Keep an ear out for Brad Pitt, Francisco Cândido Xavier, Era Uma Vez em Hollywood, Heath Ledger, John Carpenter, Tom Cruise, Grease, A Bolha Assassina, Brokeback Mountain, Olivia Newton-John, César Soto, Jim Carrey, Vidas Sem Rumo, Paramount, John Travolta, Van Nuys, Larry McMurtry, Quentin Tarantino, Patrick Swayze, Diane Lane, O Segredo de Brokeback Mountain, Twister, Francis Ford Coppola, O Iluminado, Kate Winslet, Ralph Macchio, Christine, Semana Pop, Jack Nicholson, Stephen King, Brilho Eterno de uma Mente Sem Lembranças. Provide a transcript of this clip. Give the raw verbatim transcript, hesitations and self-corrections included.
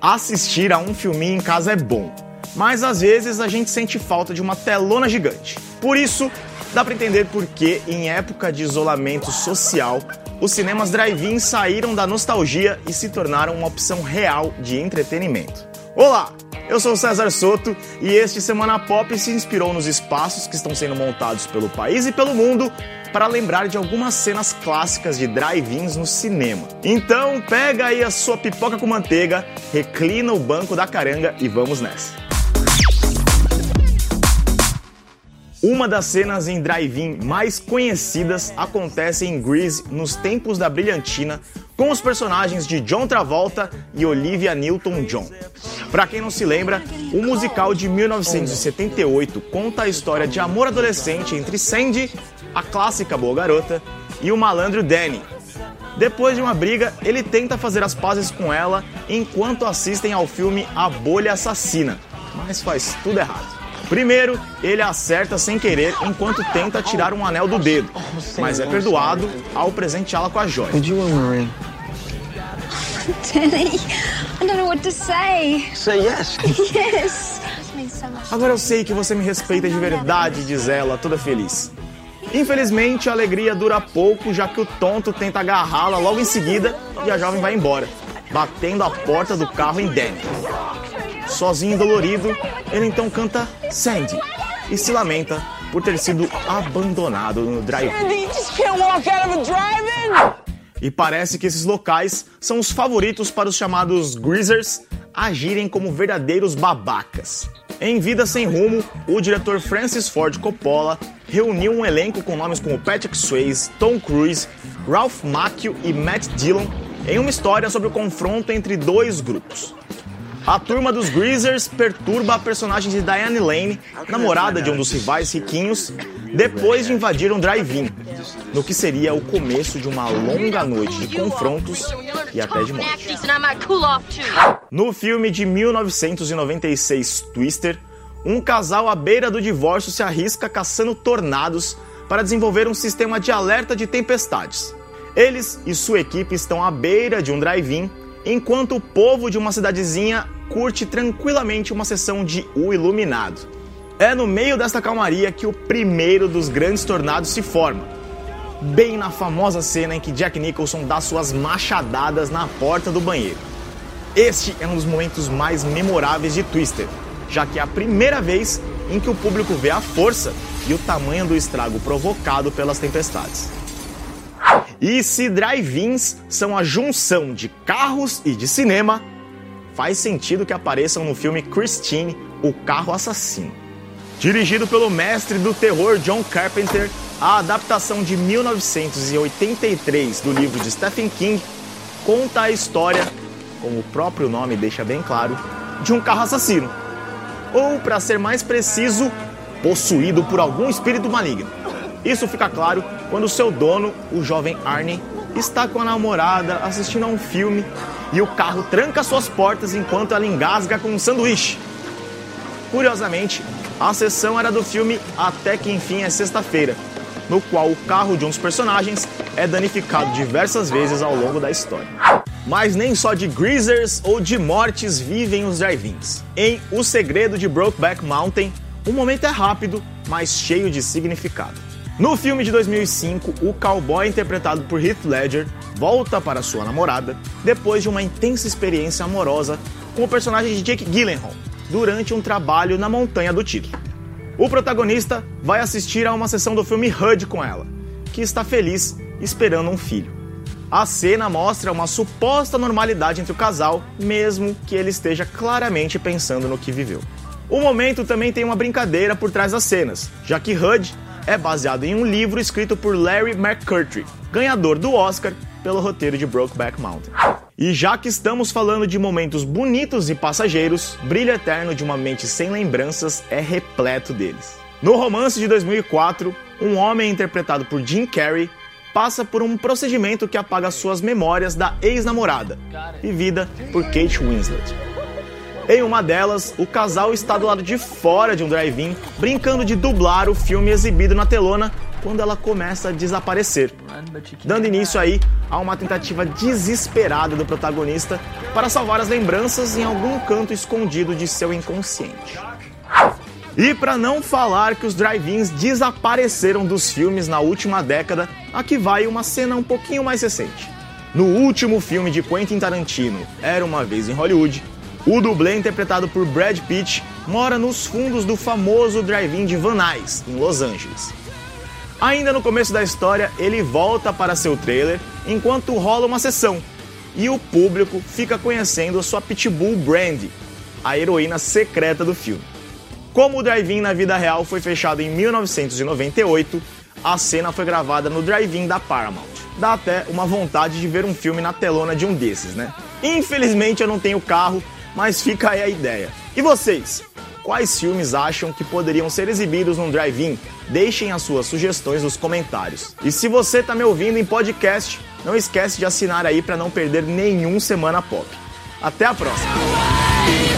Assistir a um filminho em casa é bom, mas às vezes a gente sente falta de uma telona gigante. Por isso, dá para entender por que, em época de isolamento social, os cinemas drive-in saíram da nostalgia e se tornaram uma opção real de entretenimento. Olá, eu sou o César Soto e este Semana Pop se inspirou nos espaços que estão sendo montados pelo país e pelo mundo para lembrar de algumas cenas clássicas de drive-ins no cinema. Então pega aí a sua pipoca com manteiga, reclina o banco da caranga e vamos nessa. Uma das cenas em drive-in mais conhecidas acontece em Grease, nos tempos da brilhantina, com os personagens de John Travolta e Olivia Newton-John. Pra quem não se lembra, o musical de mil novecentos e setenta e oito conta a história de amor adolescente entre Sandy, a clássica boa garota, e o malandro Danny. Depois de uma briga, ele tenta fazer as pazes com ela enquanto assistem ao filme A Bolha Assassina, mas faz tudo errado. Primeiro, ele acerta sem querer enquanto tenta tirar um anel do dedo, mas é perdoado ao presenteá-la com a joia. Agora eu sei que você me respeita de verdade, diz ela, toda feliz. Infelizmente, a alegria dura pouco, já que o tonto tenta agarrá-la logo em seguida e a jovem vai embora, batendo a porta do carro em Danny. Sozinho e dolorido, ele então canta Sandy e se lamenta por ter sido abandonado no drive-in. E parece que esses locais são os favoritos para os chamados greasers agirem como verdadeiros babacas. Em Vidas Sem Rumo, o diretor Francis Ford Coppola reuniu um elenco com nomes como Patrick Swayze, Tom Cruise, Ralph Macchio e Matt Dillon em uma história sobre o confronto entre dois grupos. A turma dos Greasers perturba a personagem de Diane Lane, namorada de um dos rivais riquinhos, depois de invadir um drive-in, no que seria o começo de uma longa noite de confrontos e até de morte. No filme de mil novecentos e noventa e seis, Twister, um casal à beira do divórcio se arrisca caçando tornados para desenvolver um sistema de alerta de tempestades. Eles e sua equipe estão à beira de um drive-in, enquanto o povo de uma cidadezinha curte tranquilamente uma sessão de O Iluminado. É no meio desta calmaria que o primeiro dos grandes tornados se forma, bem na famosa cena em que Jack Nicholson dá suas machadadas na porta do banheiro. Este é um dos momentos mais memoráveis de Twister, já que é a primeira vez em que o público vê a força e o tamanho do estrago provocado pelas tempestades. E se drive-ins são a junção de carros e de cinema, faz sentido que apareçam no filme Christine, O Carro Assassino. Dirigido pelo mestre do terror John Carpenter, a adaptação de mil novecentos e oitenta e três do livro de Stephen King conta a história, como o próprio nome deixa bem claro, de um carro assassino. Ou, para ser mais preciso, possuído por algum espírito maligno. Isso fica claro quando seu dono, o jovem Arnie, está com a namorada assistindo a um filme e o carro tranca suas portas enquanto ela engasga com um sanduíche. Curiosamente, a sessão era do filme Até que Enfim é Sexta-feira, no qual o carro de um dos personagens é danificado diversas vezes ao longo da história. Mas nem só de greasers ou de mortes vivem os drive-ins. Em O Segredo de Brokeback Mountain, o momento é rápido, mas cheio de significado. No filme de dois mil e cinco, o cowboy interpretado por Heath Ledger volta para sua namorada depois de uma intensa experiência amorosa com o personagem de Jake Gyllenhaal durante um trabalho na montanha do título. O protagonista vai assistir a uma sessão do filme Hud com ela, que está feliz esperando um filho. A cena mostra uma suposta normalidade entre o casal, mesmo que ele esteja claramente pensando no que viveu. O momento também tem uma brincadeira por trás das cenas, já que Hud é baseado em um livro escrito por Larry McMurtry, ganhador do Oscar pelo roteiro de Brokeback Mountain. E já que estamos falando de momentos bonitos e passageiros, Brilho Eterno de uma Mente Sem Lembranças é repleto deles. No romance de dois mil e quatro, um homem interpretado por Jim Carrey passa por um procedimento que apaga suas memórias da ex-namorada, vivida por Kate Winslet. Em uma delas, o casal está do lado de fora de um drive-in, brincando de dublar o filme exibido na telona quando ela começa a desaparecer, dando início aí a uma tentativa desesperada do protagonista para salvar as lembranças em algum canto escondido de seu inconsciente. E para não falar que os drive-ins desapareceram dos filmes na última década, aqui vai uma cena um pouquinho mais recente. No último filme de Quentin Tarantino, Era Uma Vez em Hollywood, o dublê interpretado por Brad Pitt mora nos fundos do famoso drive-in de Van Nuys, em Los Angeles. Ainda no começo da história, ele volta para seu trailer enquanto rola uma sessão, e o público fica conhecendo sua pitbull Brandy, a heroína secreta do filme. Como o drive-in na vida real foi fechado em mil novecentos e noventa e oito, a cena foi gravada no drive-in da Paramount. Dá até uma vontade de ver um filme na telona de um desses, né? Infelizmente eu não tenho carro, mas fica aí a ideia. E vocês? Quais filmes acham que poderiam ser exibidos num drive-in? Deixem as suas sugestões nos comentários. E se você tá me ouvindo em podcast, não esquece de assinar aí para não perder nenhum Semana Pop. Até a próxima!